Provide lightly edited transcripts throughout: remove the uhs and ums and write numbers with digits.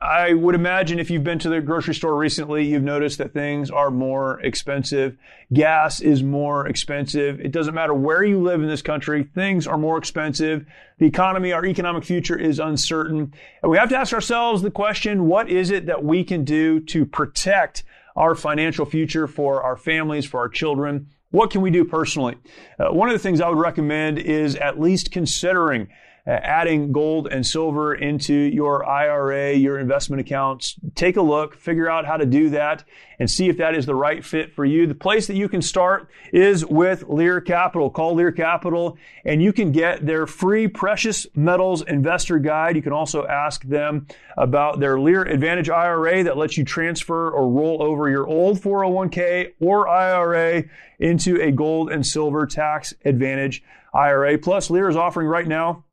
I would imagine if you've been to the grocery store recently, you've noticed that things are more expensive. Gas is more expensive. It doesn't matter where you live in this country. Things are more expensive. The economy, our economic future is uncertain. And we have to ask ourselves the question, what is it that we can do to protect our financial future for our families, for our children? What can we do personally? One of the things I would recommend is at least considering adding gold and silver into your IRA, your investment accounts. Take a look, figure out how to do that, and see if that is the right fit for you. The place that you can start is with Lear Capital. Call Lear Capital, and you can get their free Precious Metals Investor Guide. You can also ask them about their Lear Advantage IRA that lets you transfer or roll over your old 401k or IRA into a gold and silver tax advantage IRA. Plus, Lear is offering right now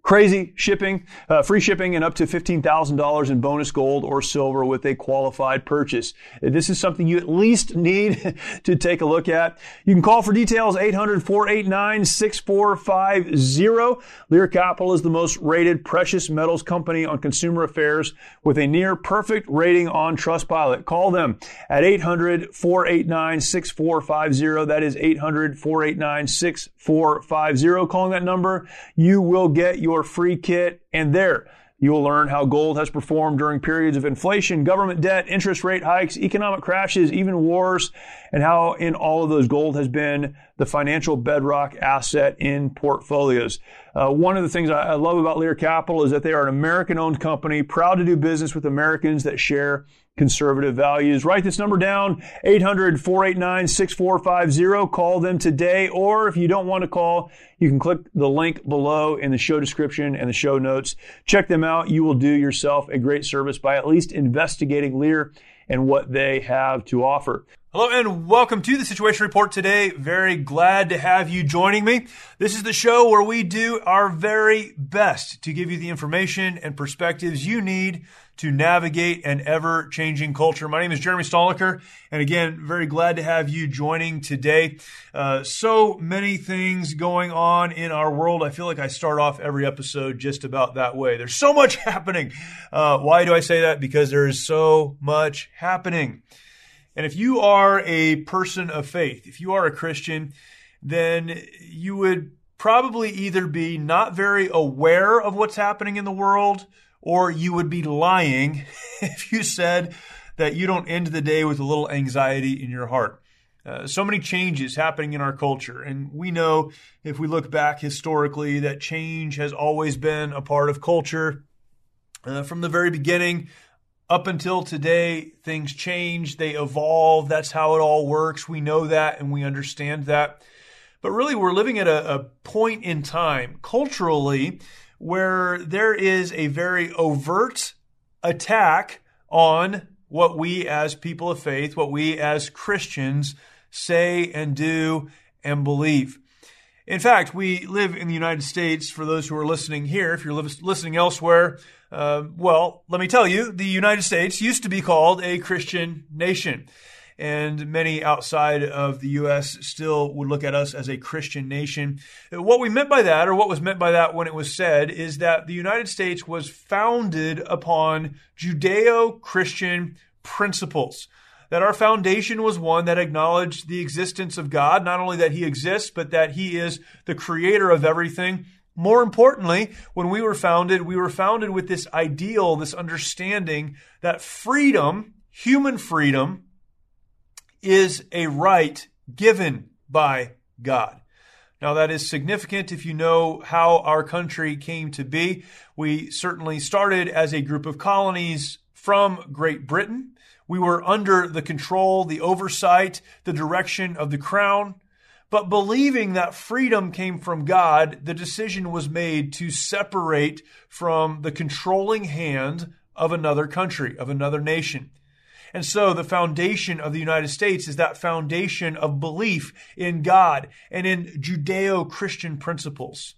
crazy shipping, free shipping, and up to $15,000 in bonus gold or silver with a qualified purchase. This is something you at least need to take a look at. You can call for details, 800-489-6450. Lear Capital is the most rated precious metals company on Consumer Affairs with a near perfect rating on Trustpilot. Call them at 800-489-6450. That is 800-489-6450. Calling that number, you will get your free kit, and there you will learn how gold has performed during periods of inflation, government debt, interest rate hikes, economic crashes, even wars, and how in all of those gold has been the financial bedrock asset in portfolios. One of the things I love about Lear Capital is that they are an American-owned company, proud to do business with Americans that share conservative values. Write this number down, 800-489-6450. Call them today, or if you don't want to call, you can click the link below in the show description and the show notes. Check them out. You will do yourself a great service by at least investigating Lear and what they have to offer. Hello and welcome to The Situation Report today. Very glad to have you joining me. This is the show where we do our very best to give you the information and perspectives you need to navigate an ever-changing culture. My name is Jeremy Stoliker, and again, very glad to have you joining today. So many things going on in our world. I feel like I start off every episode just about that way. There's so much happening. Why do I say that? Because there is so much happening. And if you are a person of faith, if you are a Christian, then you would probably either be not very aware of what's happening in the world, or you would be lying if you said that you don't end the day with a little anxiety in your heart. So many changes happening in our culture. And we know, if we look back historically, that change has always been a part of culture. From the very beginning, up until today, things change, they evolve, that's how it all works. We know that and we understand that. But really, we're living at a point in time, culturally, where there is a very overt attack on what we as people of faith, what we as Christians say and do and believe. In fact, we live in the United States. For those who are listening here, if you're listening elsewhere, well, let me tell you, the United States used to be called a Christian nation. And many outside of the U.S. still would look at us as a Christian nation. What we meant by that, or what was meant by that when it was said, is that the United States was founded upon Judeo-Christian principles. That our foundation was one that acknowledged the existence of God, not only that he exists, but that he is the creator of everything. More importantly, when we were founded with this ideal, this understanding that freedom, human freedom, is a right given by God. Now, that is significant if you know how our country came to be. We certainly started as a group of colonies from Great Britain. We were under the control, the oversight, the direction of the crown. But believing that freedom came from God, the decision was made to separate from the controlling hand of another country, of another nation. And so the foundation of the United States is that foundation of belief in God and in Judeo-Christian principles.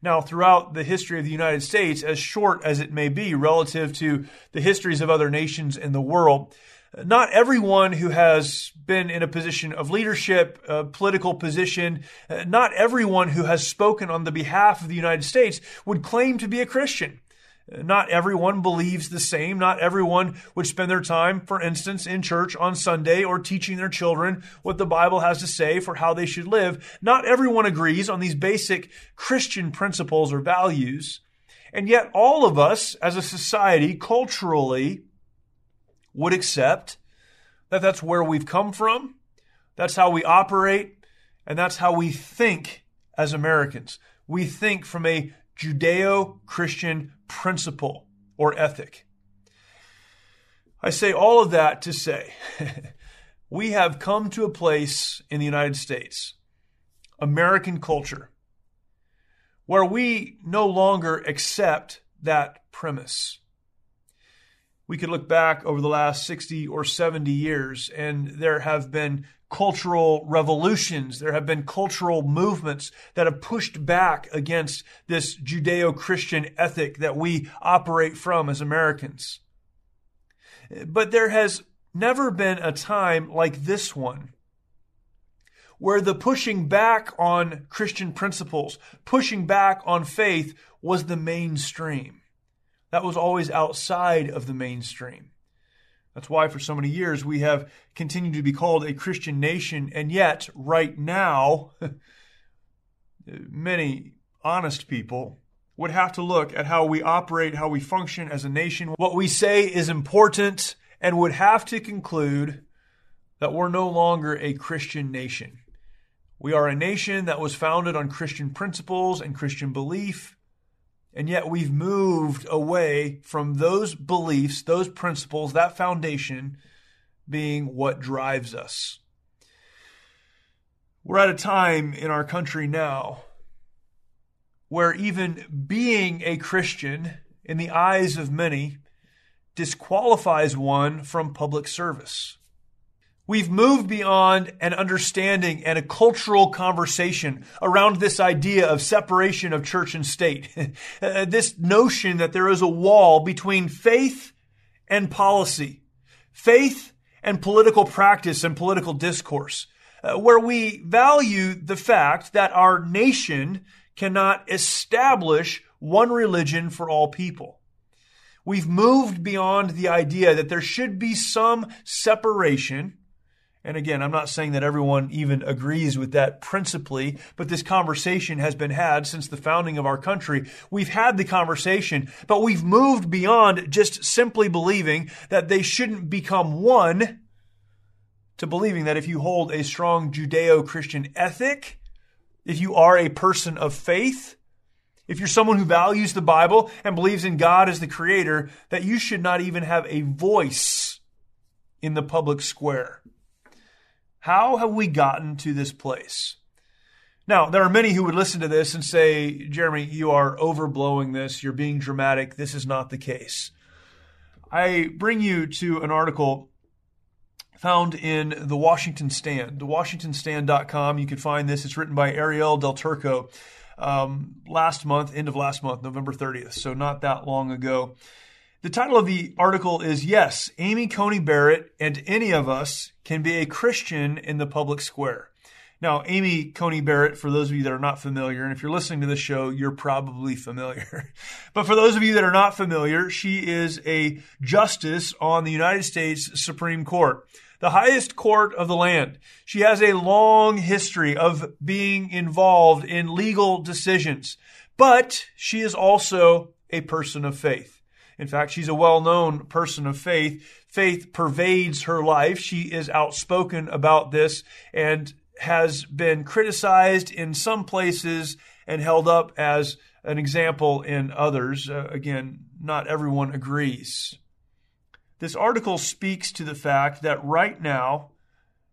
Now, throughout the history of the United States, as short as it may be relative to the histories of other nations in the world, not everyone who has been in a position of leadership, a political position, not everyone who has spoken on the behalf of the United States would claim to be a Christian. Not everyone believes the same. Not everyone would spend their time, for instance, in church on Sunday or teaching their children what the Bible has to say for how they should live. Not everyone agrees on these basic Christian principles or values. And yet all of us as a society culturally would accept that that's where we've come from. That's how we operate. And that's how we think as Americans. We think from a Judeo-Christian principle or ethic. I say all of that to say we have come to a place in the United States, American culture, where we no longer accept that premise. We could look back over the last 60 or 70 years, and there have been cultural revolutions. There have been cultural movements that have pushed back against this Judeo-Christian ethic that we operate from as Americans. But there has never been a time like this one where the pushing back on Christian principles, pushing back on faith was the mainstream. That was always outside of the mainstream. That's why for so many years we have continued to be called a Christian nation, and yet right now, many honest people would have to look at how we operate, how we function as a nation, what we say is important, and would have to conclude that we're no longer a Christian nation. We are a nation that was founded on Christian principles and Christian belief, and yet we've moved away from those beliefs, those principles, that foundation being what drives us. We're at a time in our country now where even being a Christian, in the eyes of many, disqualifies one from public service. We've moved beyond an understanding and a cultural conversation around this idea of separation of church and state. This notion that there is a wall between faith and policy, faith and political practice and political discourse, where we value the fact that our nation cannot establish one religion for all people. We've moved beyond the idea that there should be some separation. And again, I'm not saying that everyone even agrees with that principally, but this conversation has been had since the founding of our country. We've had the conversation, but we've moved beyond just simply believing that they shouldn't become one to believing that if you hold a strong Judeo-Christian ethic, if you are a person of faith, if you're someone who values the Bible and believes in God as the creator, that you should not even have a voice in the public square. How have we gotten to this place? Now, there are many who would listen to this and say, Jeremy, you are overblowing this. You're being dramatic. This is not the case. I bring you to an article found in The Washington Stand, thewashingtonstand.com. You can find this. It's written by Ariel Del Turco end of last month, November 30th. So not that long ago. The title of the article is, Yes, Amy Coney Barrett and Any of Us Can Be a Christian in the Public Square. Now, Amy Coney Barrett, for those of you that are not familiar, and if you're listening to this show, you're probably familiar. But for those of you that are not familiar, she is a justice on the United States Supreme Court, the highest court of the land. She has a long history of being involved in legal decisions, but she is also a person of faith. In fact, she's a well-known person of faith. Faith pervades her life. She is outspoken about this and has been criticized in some places and held up as an example in others. Again, not everyone agrees. This article speaks to the fact that right now,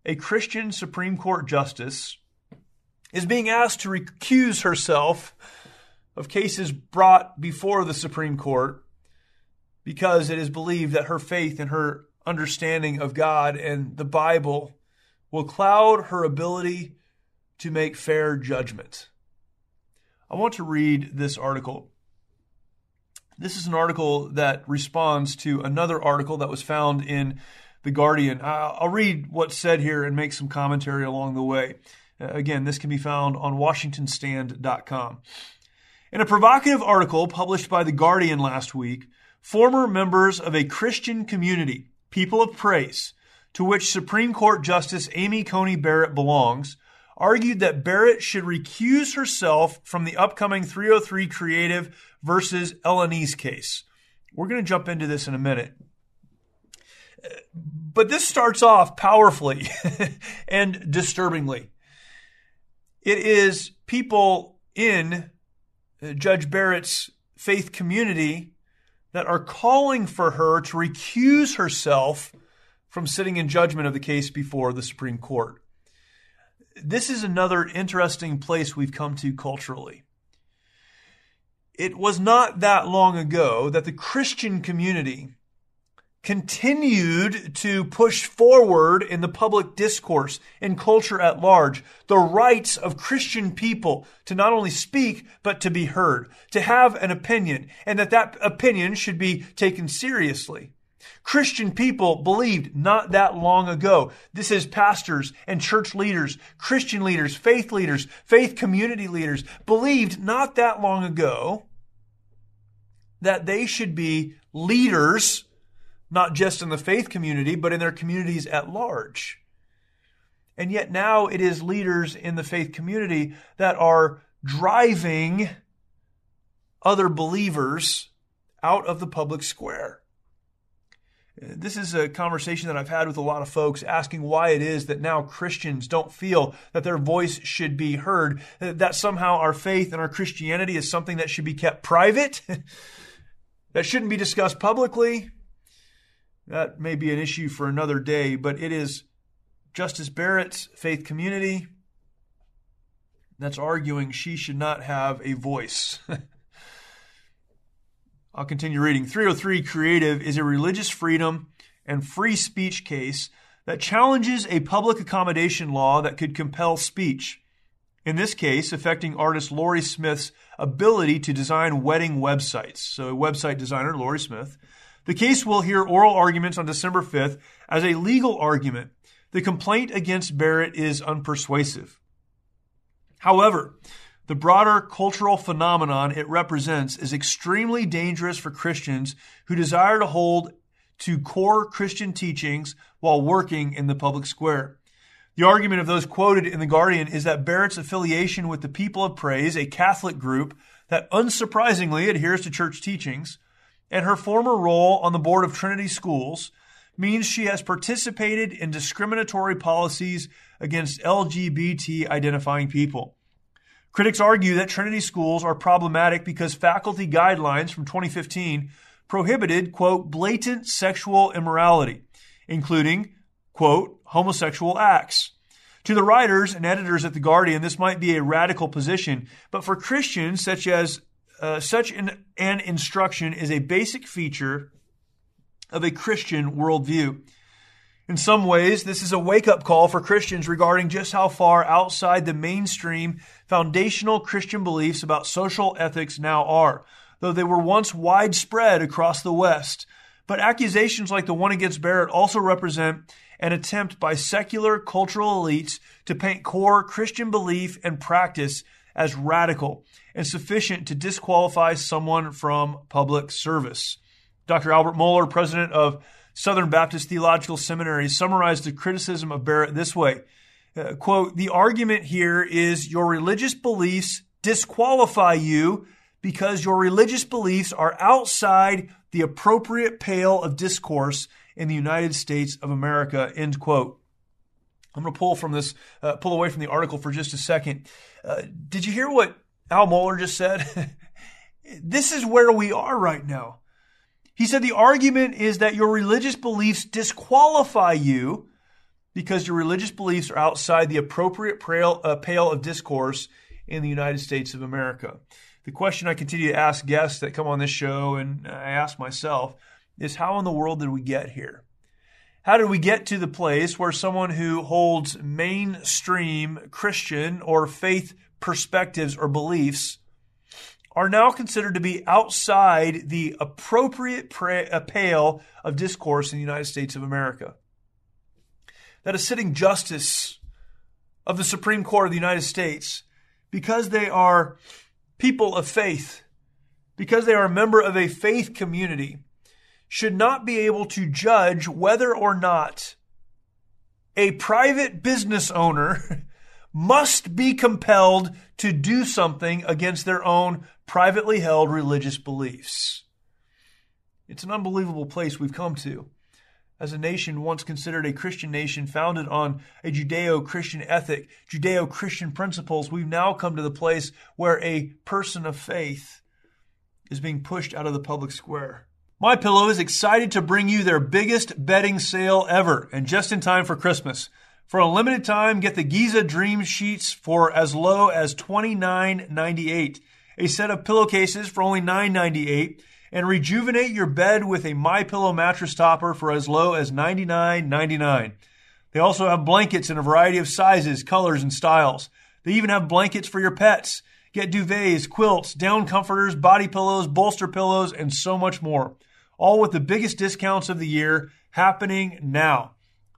a Christian Supreme Court justice is being asked to recuse herself of cases brought before the Supreme Court because it is believed that her faith and her understanding of God and the Bible will cloud her ability to make fair judgment. I want to read this article. This is an article that responds to another article that was found in The Guardian. I'll read what's said here and make some commentary along the way. Again, this can be found on WashingtonStand.com. In a provocative article published by The Guardian last week, former members of a Christian community, People of Praise, to which Supreme Court Justice Amy Coney Barrett belongs, argued that Barrett should recuse herself from the upcoming 303 Creative versus Elenis case. We're going to jump into this in a minute. But this starts off powerfully and disturbingly. It is people in Judge Barrett's faith community that are calling for her to recuse herself from sitting in judgment of the case before the Supreme Court. This is another interesting place we've come to culturally. It was not that long ago that the Christian community continued to push forward in the public discourse and culture at large the rights of Christian people to not only speak, but to be heard, to have an opinion, and that opinion should be taken seriously. Christian people believed not that long ago. This is pastors and church leaders, Christian leaders, faith community leaders, believed not that long ago that they should be leaders, not just in the faith community, but in their communities at large. And yet now it is leaders in the faith community that are driving other believers out of the public square. This is a conversation that I've had with a lot of folks asking why it is that now Christians don't feel that their voice should be heard, that somehow our faith and our Christianity is something that should be kept private, that shouldn't be discussed publicly. That may be an issue for another day, but it is Justice Barrett's faith community that's arguing she should not have a voice. I'll continue reading. 303 Creative is a religious freedom and free speech case that challenges a public accommodation law that could compel speech. In this case, affecting artist Lori Smith's ability to design wedding websites. So a website designer, Lori Smith. The case will hear oral arguments on December 5th as a legal argument. The complaint against Barrett is unpersuasive. However, the broader cultural phenomenon it represents is extremely dangerous for Christians who desire to hold to core Christian teachings while working in the public square. The argument of those quoted in The Guardian is that Barrett's affiliation with the People of Praise, a Catholic group that unsurprisingly adheres to church teachings, and her former role on the board of Trinity Schools means she has participated in discriminatory policies against LGBT-identifying people. Critics argue that Trinity Schools are problematic because faculty guidelines from 2015 prohibited, quote, blatant sexual immorality, including, quote, homosexual acts. To the writers and editors at The Guardian, this might be a radical position, but for Christians such an instruction is a basic feature of a Christian worldview. In some ways, this is a wake-up call for Christians regarding just how far outside the mainstream foundational Christian beliefs about social ethics now are, though they were once widespread across the West. But accusations like the one against Barrett also represent an attempt by secular cultural elites to paint core Christian belief and practice as radical and sufficient to disqualify someone from public service. Dr. Albert Mohler, president of Southern Baptist Theological Seminary, summarized the criticism of Barrett this way, quote, the argument here is your religious beliefs disqualify you because your religious beliefs are outside the appropriate pale of discourse in the United States of America, end quote. I'm going to pull away from the article for just a second. Did you hear what Al Mohler just said? This is where we are right now. He said the argument is that your religious beliefs disqualify you because your religious beliefs are outside the appropriate pale of discourse in the United States of America. The question I continue to ask guests that come on this show, and I ask myself, is how in the world did we get here? How did we get to the place where someone who holds mainstream Christian or faith perspectives or beliefs are now considered to be outside the appropriate pale of discourse in the United States of America? That a sitting justice of the Supreme Court of the United States, because they are people of faith, because they are a member of a faith community, should not be able to judge whether or not a private business owner must be compelled to do something against their own privately held religious beliefs. It's an unbelievable place we've come to. As a nation once considered a Christian nation founded on a Judeo-Christian ethic, Judeo-Christian principles, we've now come to the place where a person of faith is being pushed out of the public square. MyPillow is excited to bring you their biggest bedding sale ever, and just in time for Christmas. For a limited time, get the Giza Dream Sheets for as low as $29.98, a set of pillowcases for only $9.98, and rejuvenate your bed with a MyPillow mattress topper for as low as $99.99. They also have blankets in a variety of sizes, colors, and styles. They even have blankets for your pets. Get duvets, quilts, down comforters, body pillows, bolster pillows, and so much more. All with the biggest discounts of the year happening now.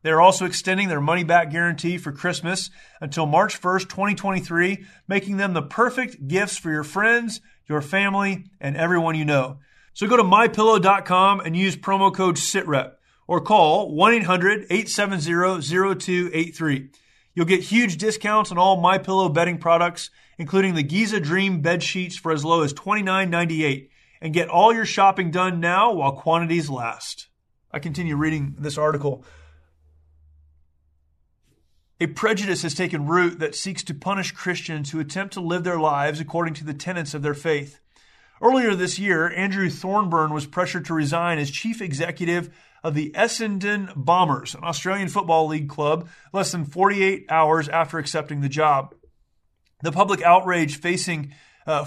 They're also extending their money-back guarantee for Christmas until March 1st, 2023, making them the perfect gifts for your friends, your family, and everyone you know. So go to MyPillow.com and use promo code SITREP or call 1-800-870-0283. You'll get huge discounts on all MyPillow bedding products, including the Giza Dream bed sheets for as low as $29.98, and get all your shopping done now while quantities last. I continue reading this article. A prejudice has taken root that seeks to punish Christians who attempt to live their lives according to the tenets of their faith. Earlier this year, Andrew Thorburn was pressured to resign as chief executive of the Essendon Bombers, an Australian Football League club, less than 48 hours after accepting the job. The public outrage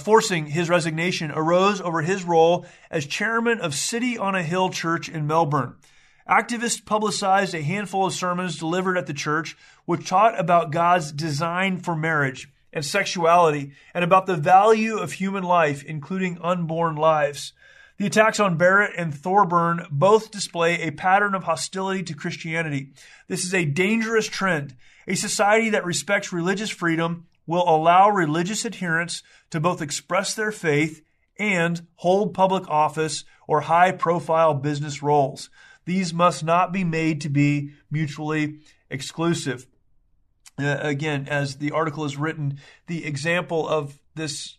forcing his resignation arose over his role as chairman of City on a Hill Church in Melbourne. Activists publicized a handful of sermons delivered at the church, which taught about God's design for marriage and sexuality and about the value of human life, including unborn lives. The attacks on Barrett and Thorburn both display a pattern of hostility to Christianity. This is a dangerous trend. A society that respects religious freedom will allow religious adherents to both express their faith and hold public office or high-profile business roles. These must not be made to be mutually exclusive. Again, as the article is written, the example of this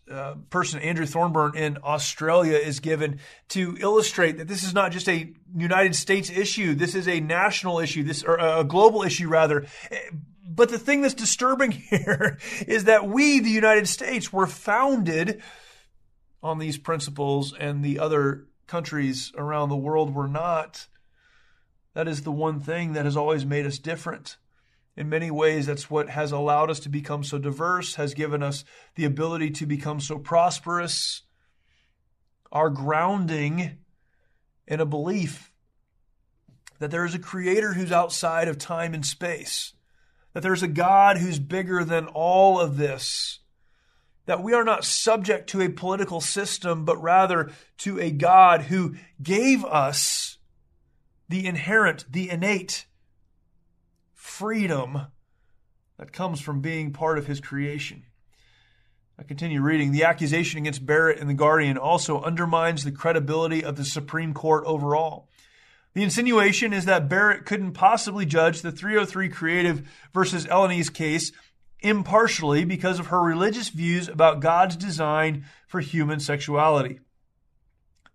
person, Andrew Thorburn, in Australia is given to illustrate that this is not just a United States issue. This is a national issue, or a global issue, rather. But the thing that's disturbing here is that we, the United States, were founded on these principles and the other countries around the world were not. That is the one thing that has always made us different. In many ways, that's what has allowed us to become so diverse, has given us the ability to become so prosperous. Our grounding in a belief that there is a creator who's outside of time and space, that there's a God who's bigger than all of this, that we are not subject to a political system, but rather to a God who gave us the inherent, the innate freedom that comes from being part of his creation. I continue reading. The accusation against Barrett in The Guardian also undermines the credibility of the Supreme Court overall. The insinuation is that Barrett couldn't possibly judge the 303 Creative versus Elenis case impartially because of her religious views about God's design for human sexuality.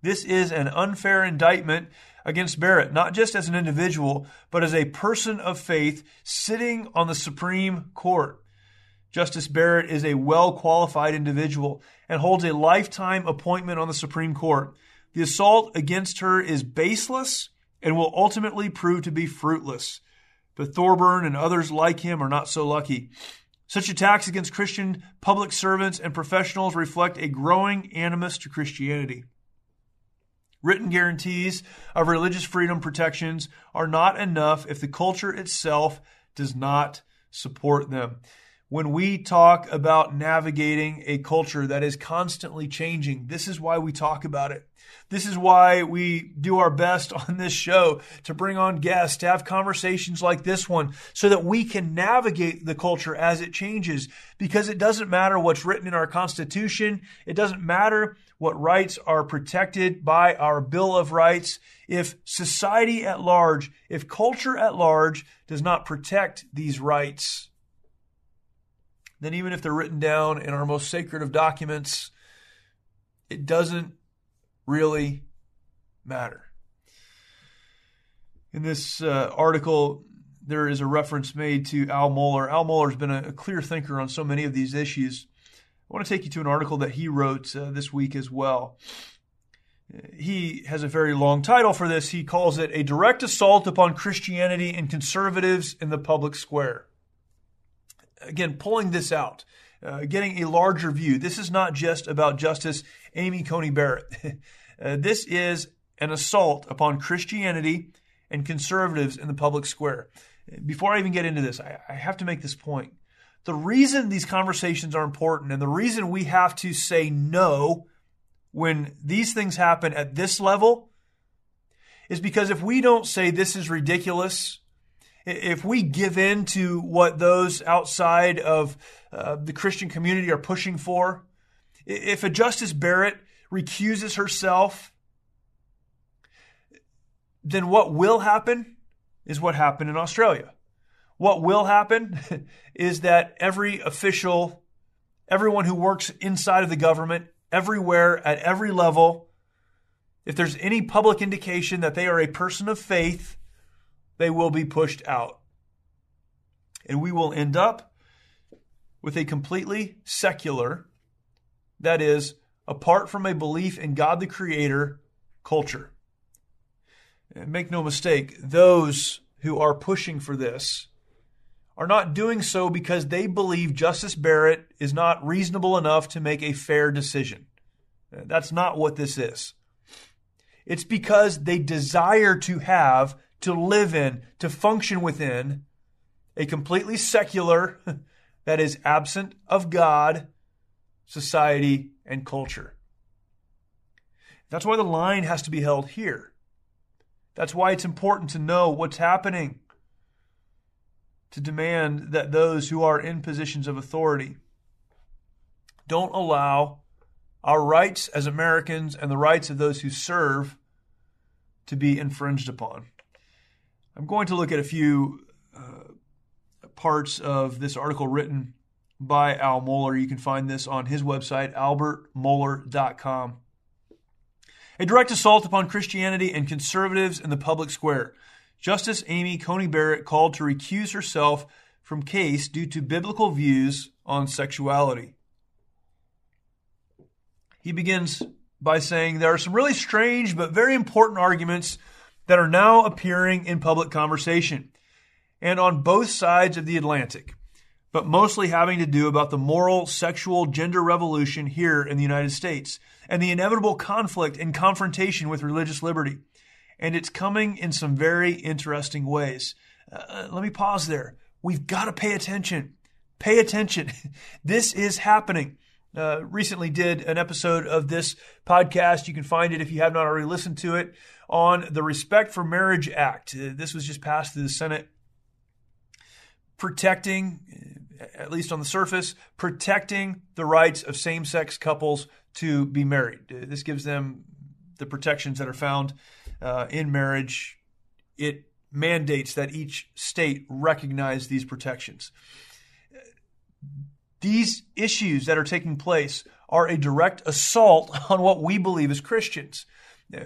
This is an unfair indictment against Barrett, not just as an individual, but as a person of faith sitting on the Supreme Court. Justice Barrett is a well-qualified individual and holds a lifetime appointment on the Supreme Court. The assault against her is baseless and will ultimately prove to be fruitless. But Thorburn and others like him are not so lucky. Such attacks against Christian public servants and professionals reflect a growing animus to Christianity. Written guarantees of religious freedom protections are not enough if the culture itself does not support them. When we talk about navigating a culture that is constantly changing, this is why we talk about it. This is why we do our best on this show to bring on guests, to have conversations like this one, so that we can navigate the culture as it changes. Because it doesn't matter what's written in our Constitution. It doesn't matter what rights are protected by our Bill of Rights. If society at large, if culture at large does not protect these rights, then even if they're written down in our most sacred of documents, it doesn't really matter. In this article, there is a reference made to Al Mohler. Al Mohler's been a clear thinker on so many of these issues. I want to take you to an article that he wrote this week as well. He has a very long title for this. He calls it A Direct Assault Upon Christianity and Conservatives in the Public Square. Again, pulling this out, getting a larger view. This is not just about Justice Amy Coney Barrett. This is an assault upon Christianity and conservatives in the public square. Before I even get into this, I have to make this point. The reason these conversations are important and the reason we have to say no when these things happen at this level is because if we don't say this is ridiculous, if we give in to what those outside of the Christian community are pushing for, if a Justice Barrett recuses herself, then what will happen is what happened in Australia. What will happen is that every official, everyone who works inside of the government, everywhere, at every level, if there's any public indication that they are a person of faith, they will be pushed out. And we will end up with a completely secular, that is, apart from a belief in God the Creator, culture. And make no mistake, those who are pushing for this are not doing so because they believe Justice Barrett is not reasonable enough to make a fair decision. That's not what this is. It's because they desire to have, to live in, to function within a completely secular, that is absent of God, society, and culture. That's why the line has to be held here. That's why it's important to know what's happening, to demand that those who are in positions of authority don't allow our rights as Americans and the rights of those who serve to be infringed upon. I'm going to look at a few parts of this article written by Al Mohler. You can find this on his website, albertmohler.com. A direct assault upon Christianity and conservatives in the public square. Justice Amy Coney Barrett called to recuse herself from case due to biblical views on sexuality. He begins by saying there are some really strange but very important arguments that are now appearing in public conversation and on both sides of the Atlantic, but mostly having to do about the moral, sexual, gender revolution here in the United States and the inevitable conflict and confrontation with religious liberty. And it's coming in some very interesting ways. Let me pause there. We've got to pay attention. Pay attention. This is happening. Recently did an episode of this podcast. You can find it if you have not already listened to it on the Respect for Marriage Act. This was just passed through the Senate, protecting, at least on the surface, protecting the rights of same-sex couples to be married. This gives them the protections that are found in marriage. It mandates that each state recognize these protections. These issues that are taking place are a direct assault on what we believe as Christians.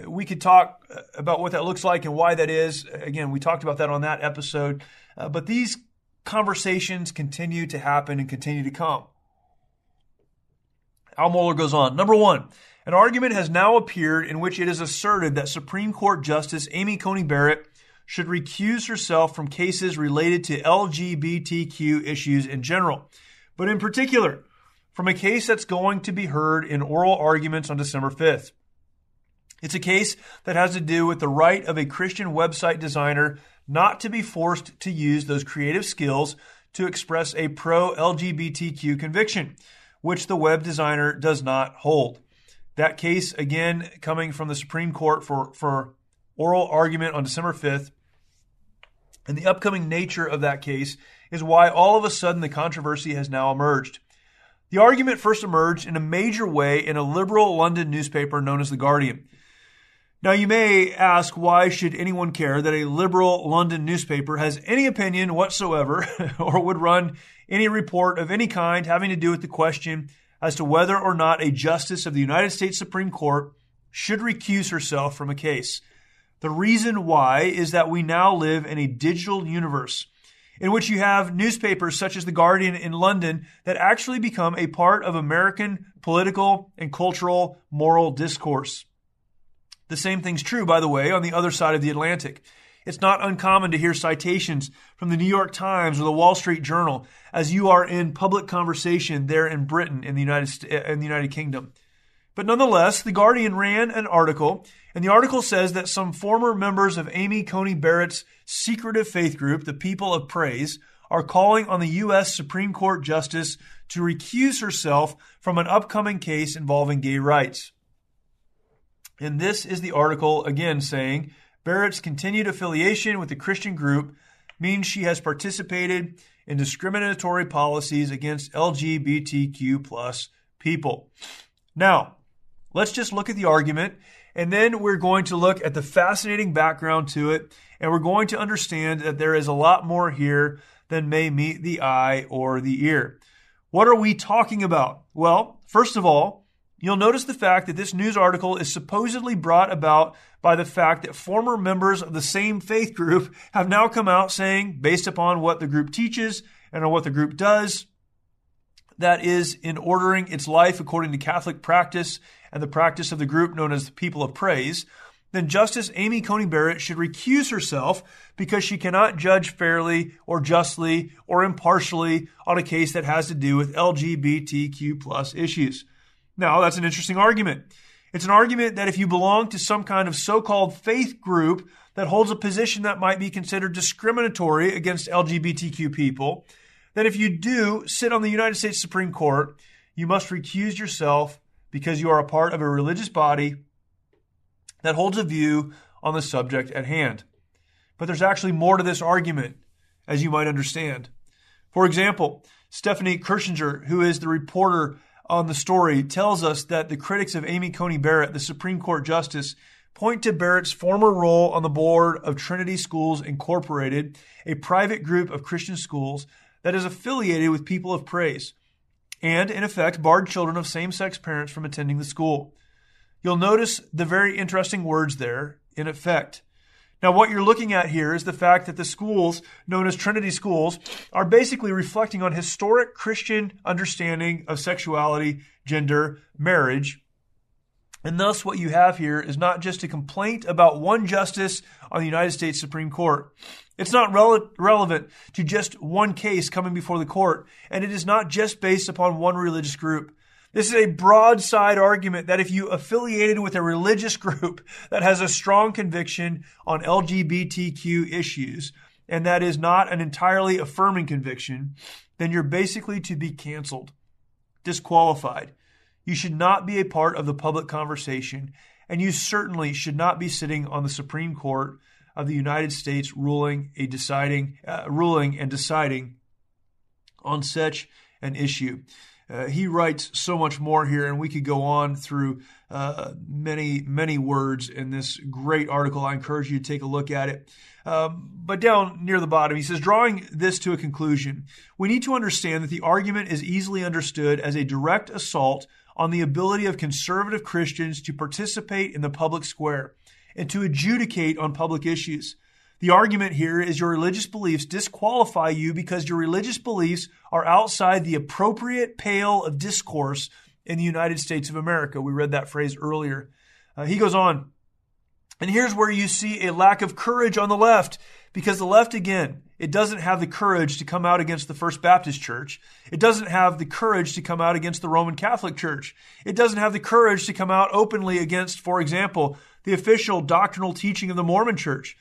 We could talk about what that looks like and why that is. Again, we talked about that on that episode. But these conversations continue to happen and continue to come. Al Mohler goes on. Number one, An argument has now appeared in which it is asserted that Supreme Court Justice Amy Coney Barrett should recuse herself from cases related to LGBTQ issues in general, but in particular, from a case that's going to be heard in oral arguments on December 5th. It's a case that has to do with the right of a Christian website designer not to be forced to use those creative skills to express a pro-LGBTQ conviction, which the web designer does not hold. That case, again, coming from the Supreme Court for oral argument on December 5th. And the upcoming nature of that case is why all of a sudden the controversy has now emerged. The argument first emerged in a major way in a liberal London newspaper known as The Guardian. Now, you may ask, why should anyone care that a liberal London newspaper has any opinion whatsoever or would run any report of any kind having to do with the question as to whether or not a justice of the United States Supreme Court should recuse herself from a case? The reason why is that we now live in a digital universe in which you have newspapers such as The Guardian in London that actually become a part of American political and cultural moral discourse. The same thing's true, by the way, on the other side of the Atlantic. It's not uncommon to hear citations from the New York Times or the Wall Street Journal as you are in public conversation there in Britain, in the United Kingdom. But nonetheless, The Guardian ran an article, and the article says that some former members of Amy Coney Barrett's secretive faith group, the People of Praise, are calling on the U.S. Supreme Court Justice to recuse herself from an upcoming case involving gay rights. And this is the article, again, saying, Barrett's continued affiliation with the Christian group means she has participated in discriminatory policies against LGBTQ plus people. Now, let's just look at the argument, and then we're going to look at the fascinating background to it, and we're going to understand that there is a lot more here than may meet the eye or the ear. What are we talking about? Well, first of all, you'll notice the fact that this news article is supposedly brought about by the fact that former members of the same faith group have now come out saying, based upon what the group teaches and on what the group does, that is in ordering its life according to Catholic practice and the practice of the group known as the People of Praise, then Justice Amy Coney Barrett should recuse herself because she cannot judge fairly or justly or impartially on a case that has to do with LGBTQ plus issues. Now, that's an interesting argument. It's an argument that if you belong to some kind of so-called faith group that holds a position that might be considered discriminatory against LGBTQ people, that if you do sit on the United States Supreme Court, you must recuse yourself because you are a part of a religious body that holds a view on the subject at hand. But there's actually more to this argument, as you might understand. For example, Stephanie Kirchinger, who is the reporter on the story, tells us that the critics of Amy Coney Barrett, the Supreme Court Justice, point to Barrett's former role on the board of Trinity Schools Incorporated, a private group of Christian schools that is affiliated with People of Praise, and, in effect, barred children of same-sex parents from attending the school. You'll notice the very interesting words there, in effect. Now, what you're looking at here is the fact that the schools, known as Trinity Schools, are basically reflecting on historic Christian understanding of sexuality, gender, marriage, and thus what you have here is not just a complaint about one justice on the United States Supreme Court. It's not relevant to just one case coming before the court, and it is not just based upon one religious group. This is a broadside argument that if you affiliated with a religious group that has a strong conviction on LGBTQ issues, and that is not an entirely affirming conviction, then you're basically to be canceled, disqualified. You should not be a part of the public conversation, and you certainly should not be sitting on the Supreme Court of the United States ruling and deciding on such an issue. He writes so much more here, and we could go on through many words in this great article. I encourage you to take a look at it. But down near the bottom, he says, drawing this to a conclusion, we need to understand that the argument is easily understood as a direct assault on the ability of conservative Christians to participate in the public square and to adjudicate on public issues. The argument here is your religious beliefs disqualify you because your religious beliefs are outside the appropriate pale of discourse in the United States of America. We read that phrase earlier. He goes on, and here's where you see a lack of courage on the left, because the left, again, it doesn't have the courage to come out against the First Baptist Church. It doesn't have the courage to come out against the Roman Catholic Church. It doesn't have the courage to come out openly against, for example, the official doctrinal teaching of the Mormon Church.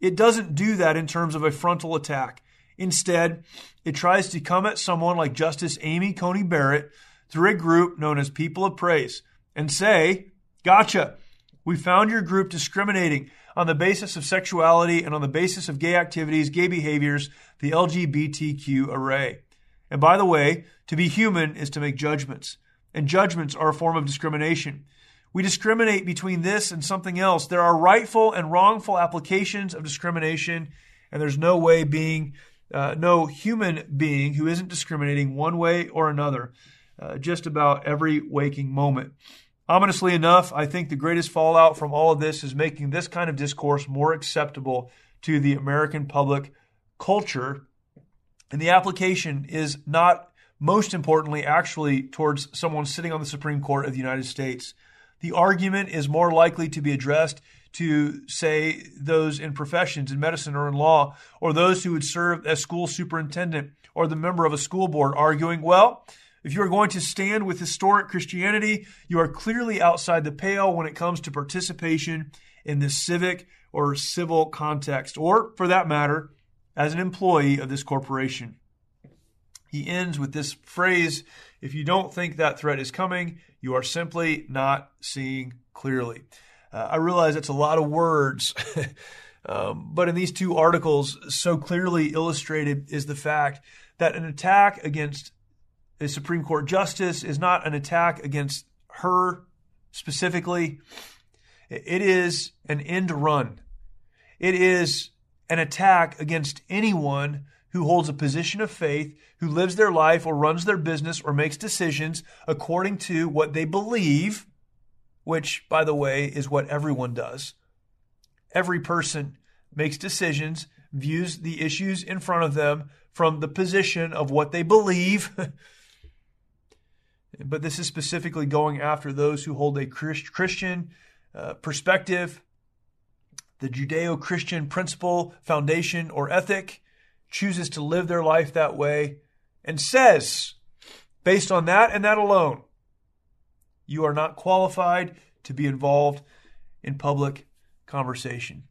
It doesn't do that in terms of a frontal attack. Instead, it tries to come at someone like Justice Amy Coney Barrett through a group known as People of Praise and say, gotcha, we found your group discriminating on the basis of sexuality and on the basis of gay activities, gay behaviors, the LGBTQ array. And by the way, to be human is to make judgments. And judgments are a form of discrimination. We discriminate between this and something else. There are rightful and wrongful applications of discrimination, and there's no way being, no human being who isn't discriminating one way or another, just about every waking moment. Ominously enough, I think the greatest fallout from all of this is making this kind of discourse more acceptable to the American public culture. And the application is not, most importantly, actually towards someone sitting on the Supreme Court of the United States. The argument is more likely to be addressed to, say, those in professions, in medicine or in law, or those who would serve as school superintendent or the member of a school board arguing, well, if you are going to stand with historic Christianity, you are clearly outside the pale when it comes to participation in this civic or civil context, or for that matter, as an employee of this corporation. He ends with this phrase, if you don't think that threat is coming, you are simply not seeing clearly. I realize that's a lot of words, but in these two articles, so clearly illustrated is the fact that an attack against a Supreme Court justice is not an attack against her specifically. It is an end run. It is an attack against anyone who holds a position of faith, who lives their life or runs their business or makes decisions according to what they believe, which, by the way, is what everyone does. Every person makes decisions, views the issues in front of them from the position of what they believe. But this is specifically going after those who hold a Christian perspective, the Judeo-Christian principle, foundation, or ethic, chooses to live their life that way, and says, based on that and that alone, you are not qualified to be involved in public conversation.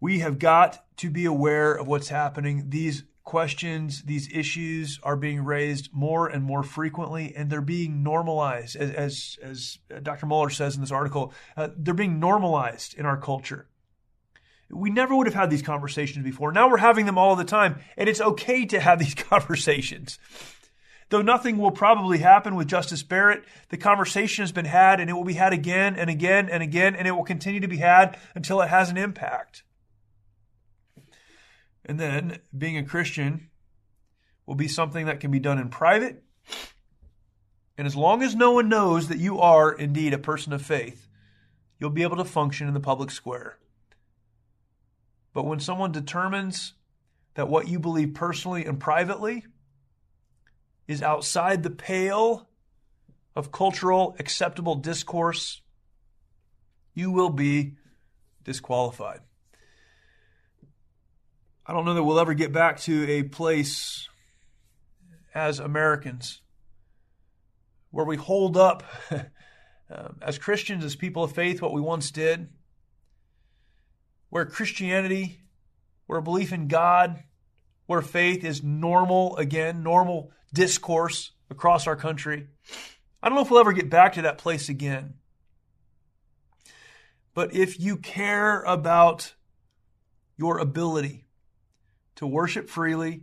We have got to be aware of what's happening. These questions, these issues are being raised more and more frequently, and they're being normalized. As Dr. Mohler says in this article, they're being normalized in our culture. We never would have had these conversations before. Now we're having them all the time, and it's okay to have these conversations. Though nothing will probably happen with Justice Barrett, the conversation has been had, and it will be had again and again and again, and it will continue to be had until it has an impact. And then being a Christian will be something that can be done in private. And as long as no one knows that you are indeed a person of faith, you'll be able to function in the public square. But when someone determines that what you believe personally and privately is outside the pale of cultural acceptable discourse, you will be disqualified. I don't know that we'll ever get back to a place as Americans where we hold up as Christians, as people of faith, what we once did, where Christianity, where belief in God, where faith is normal again, normal discourse across our country. I don't know if we'll ever get back to that place again. But if you care about your ability to worship freely,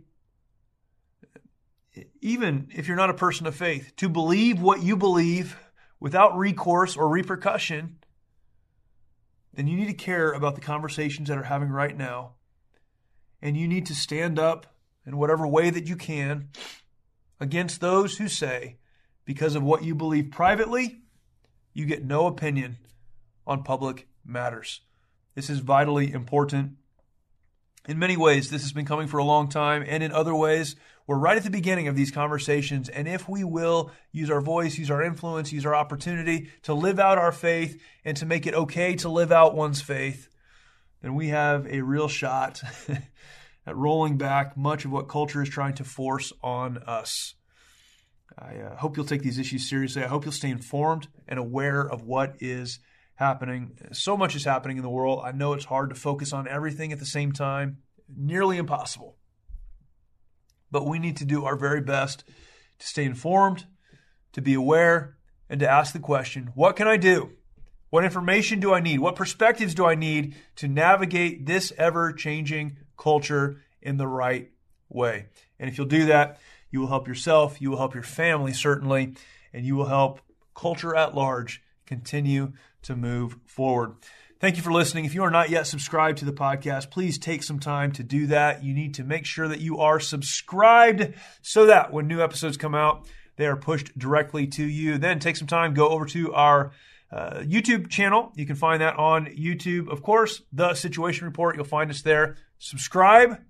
even if you're not a person of faith, to believe what you believe without recourse or repercussion, then you need to care about the conversations that are having right now. And you need to stand up in whatever way that you can against those who say, because of what you believe privately, you get no opinion on public matters. This is vitally important. In many ways, this has been coming for a long time, and in other ways, We're right at the beginning of these conversations, and if we will use our voice, use our influence, use our opportunity to live out our faith and to make it okay to live out one's faith, then we have a real shot at rolling back much of what culture is trying to force on us. I hope you'll take these issues seriously. I hope you'll stay informed and aware of what is happening. So much is happening in the world. I know it's hard to focus on everything at the same time, nearly impossible. But we need to do our very best to stay informed, to be aware, and to ask the question, what can I do? What information do I need? What perspectives do I need to navigate this ever-changing culture in the right way? And if you'll do that, you will help yourself, you will help your family, certainly, and you will help culture at large continue to move forward. Thank you for listening. If you are not yet subscribed to the podcast, please take some time to do that. You need to make sure that you are subscribed so that when new episodes come out, they are pushed directly to you. Then take some time, go over to our YouTube channel. You can find that on YouTube. Of course, The Situation Report, you'll find us there. Subscribe.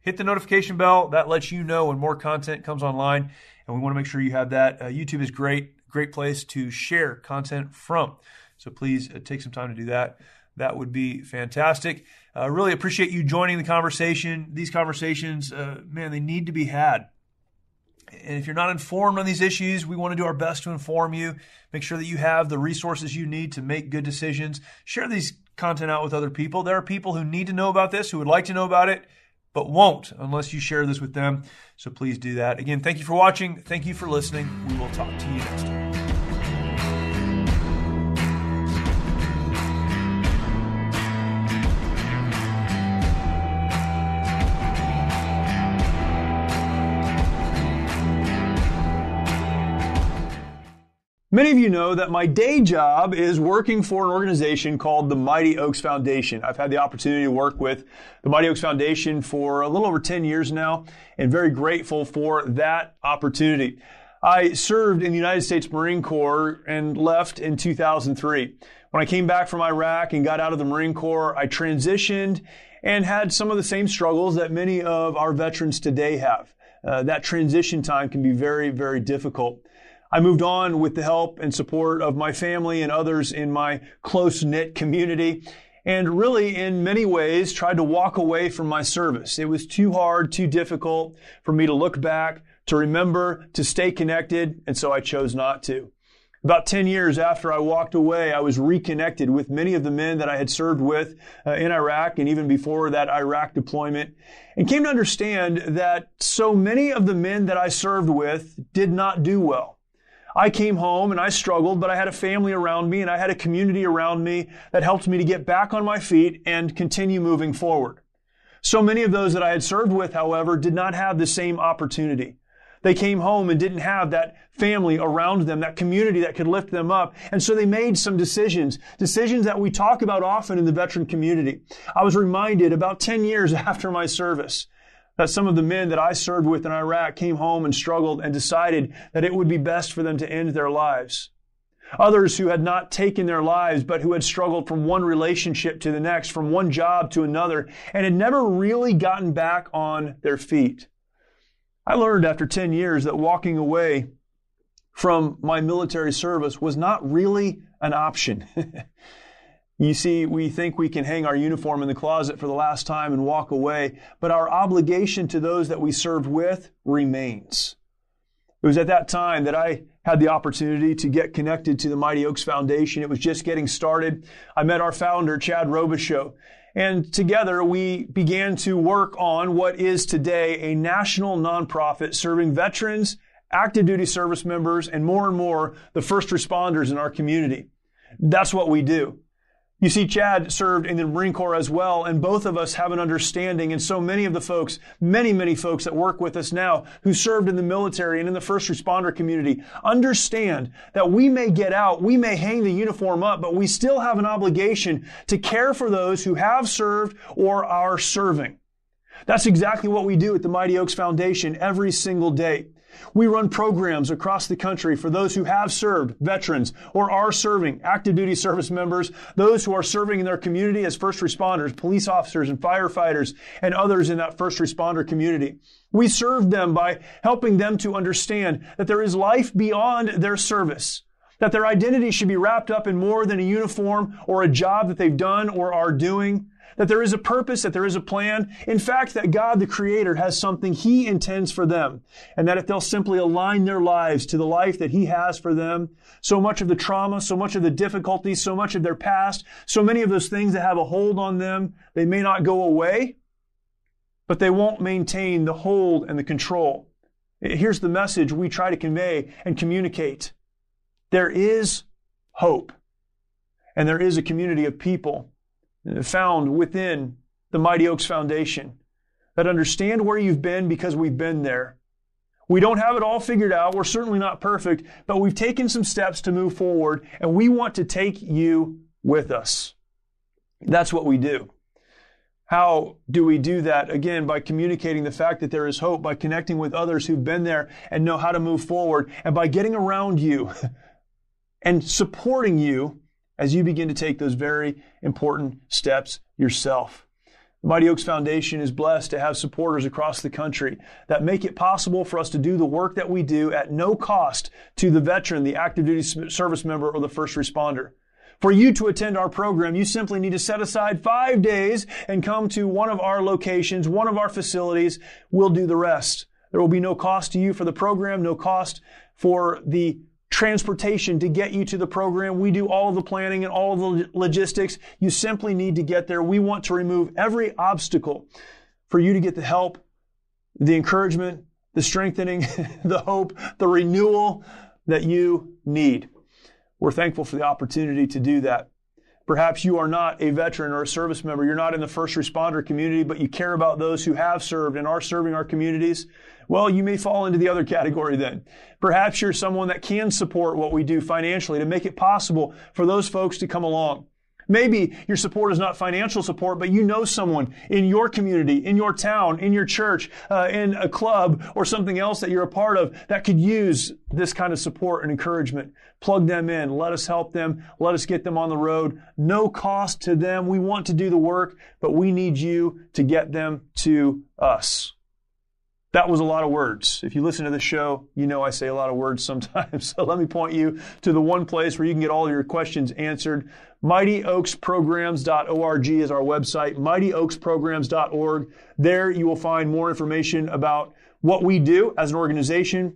Hit the notification bell. That lets you know when more content comes online, and we want to make sure you have that. YouTube is great place to share content from. So please take some time to do that. That would be fantastic. I really appreciate you joining the conversation. These conversations, they need to be had. And if you're not informed on these issues, we want to do our best to inform you. Make sure that you have the resources you need to make good decisions. Share these content out with other people. There are people who need to know about this, who would like to know about it, but won't unless you share this with them. So please do that. Again, thank you for watching. Thank you for listening. We will talk to you next time. Many of you know that my day job is working for an organization called the Mighty Oaks Foundation. I've had the opportunity to work with the Mighty Oaks Foundation for a little over 10 years now, and very grateful for that opportunity. I served in the United States Marine Corps and left in 2003. When I came back from Iraq and got out of the Marine Corps, I transitioned and had some of the same struggles that many of our veterans today have. That transition time can be very, very difficult. I moved on with the help and support of my family and others in my close-knit community, and really, in many ways, tried to walk away from my service. It was too hard, too difficult for me to look back, to remember, to stay connected, and so I chose not to. About 10 years after I walked away, I was reconnected with many of the men that I had served with in Iraq and even before that Iraq deployment, and came to understand that so many of the men that I served with did not do well. I came home and I struggled, but I had a family around me and I had a community around me that helped me to get back on my feet and continue moving forward. So many of those that I had served with, however, did not have the same opportunity. They came home and didn't have that family around them, that community that could lift them up. And so they made some decisions that we talk about often in the veteran community. I was reminded about 10 years after my service that some of the men that I served with in Iraq came home and struggled and decided that it would be best for them to end their lives. Others who had not taken their lives, but who had struggled from one relationship to the next, from one job to another, and had never really gotten back on their feet. I learned after 10 years that walking away from my military service was not really an option. You see, we think we can hang our uniform in the closet for the last time and walk away, but our obligation to those that we served with remains. It was at that time that I had the opportunity to get connected to the Mighty Oaks Foundation. It was just getting started. I met our founder, Chad Robichaux, and together we began to work on what is today a national nonprofit serving veterans, active duty service members, and more, the first responders in our community. That's what we do. You see, Chad served in the Marine Corps as well, and both of us have an understanding, and so many of the folks, many folks that work with us now who served in the military and in the first responder community understand that we may get out, we may hang the uniform up, but we still have an obligation to care for those who have served or are serving. That's exactly what we do at the Mighty Oaks Foundation every single day. We run programs across the country for those who have served, veterans, or are serving, active duty service members, those who are serving in their community as first responders, police officers and firefighters, and others in that first responder community. We serve them by helping them to understand that there is life beyond their service, that their identity should be wrapped up in more than a uniform or a job that they've done or are doing, that there is a purpose, that there is a plan. In fact, that God, the Creator, has something He intends for them, and that if they'll simply align their lives to the life that He has for them, so much of the trauma, so much of the difficulties, so much of their past, so many of those things that have a hold on them, they may not go away, but they won't maintain the hold and the control. Here's the message we try to convey and communicate. There is hope, and there is a community of people found within the Mighty Oaks Foundation that understand where you've been because we've been there. We don't have it all figured out. We're certainly not perfect, but we've taken some steps to move forward, and we want to take you with us. That's what we do. How do we do that? Again, by communicating the fact that there is hope, by connecting with others who've been there and know how to move forward, and by getting around you and supporting you as you begin to take those very important steps yourself. The Mighty Oaks Foundation is blessed to have supporters across the country that make it possible for us to do the work that we do at no cost to the veteran, the active duty service member, or the first responder. For you to attend our program, you simply need to set aside 5 days and come to one of our locations, one of our facilities. We'll do the rest. There will be no cost to you for the program, no cost for the transportation to get you to the program. We do all of the planning and all of the logistics. You simply need to get there. We want to remove every obstacle for you to get the help, the encouragement, the strengthening, the hope, the renewal that you need. We're thankful for the opportunity to do that. Perhaps you are not a veteran or a service member. You're not in the first responder community, but you care about those who have served and are serving our communities. Well, you may fall into the other category then. Perhaps you're someone that can support what we do financially to make it possible for those folks to come along. Maybe your support is not financial support, but you know someone in your community, in your town, in your church, in a club, or something else that you're a part of that could use this kind of support and encouragement. Plug them in. Let us help them. Let us get them on the road. No cost to them. We want to do the work, but we need you to get them to us. That was a lot of words. If you listen to the show, you know I say a lot of words sometimes. So let me point you to the one place where you can get all your questions answered. MightyOaksPrograms.org is our website. MightyOaksPrograms.org. There you will find more information about what we do as an organization.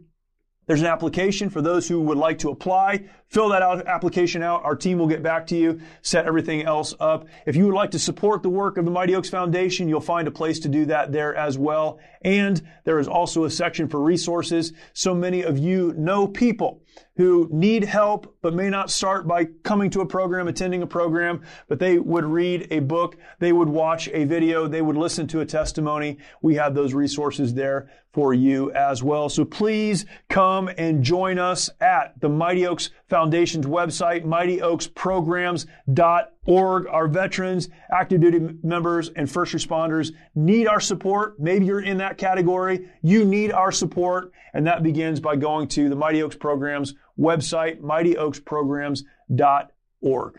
There's an application for those who would like to apply. Fill that application out. Our team will get back to you, set everything else up. If you would like to support the work of the Mighty Oaks Foundation, you'll find a place to do that there as well. And there is also a section for resources. So many of you know people who need help but may not start by coming to a program, attending a program, but they would read a book, they would watch a video, they would listen to a testimony. We have those resources there for you as well. So please come and join us at the Mighty Oaks Foundation's website, mightyoaksprograms.org. Our veterans, active duty members, and first responders need our support. Maybe you're in that category. You need our support, and that begins by going to the Mighty Oaks Program's website, mightyoaksprograms.org.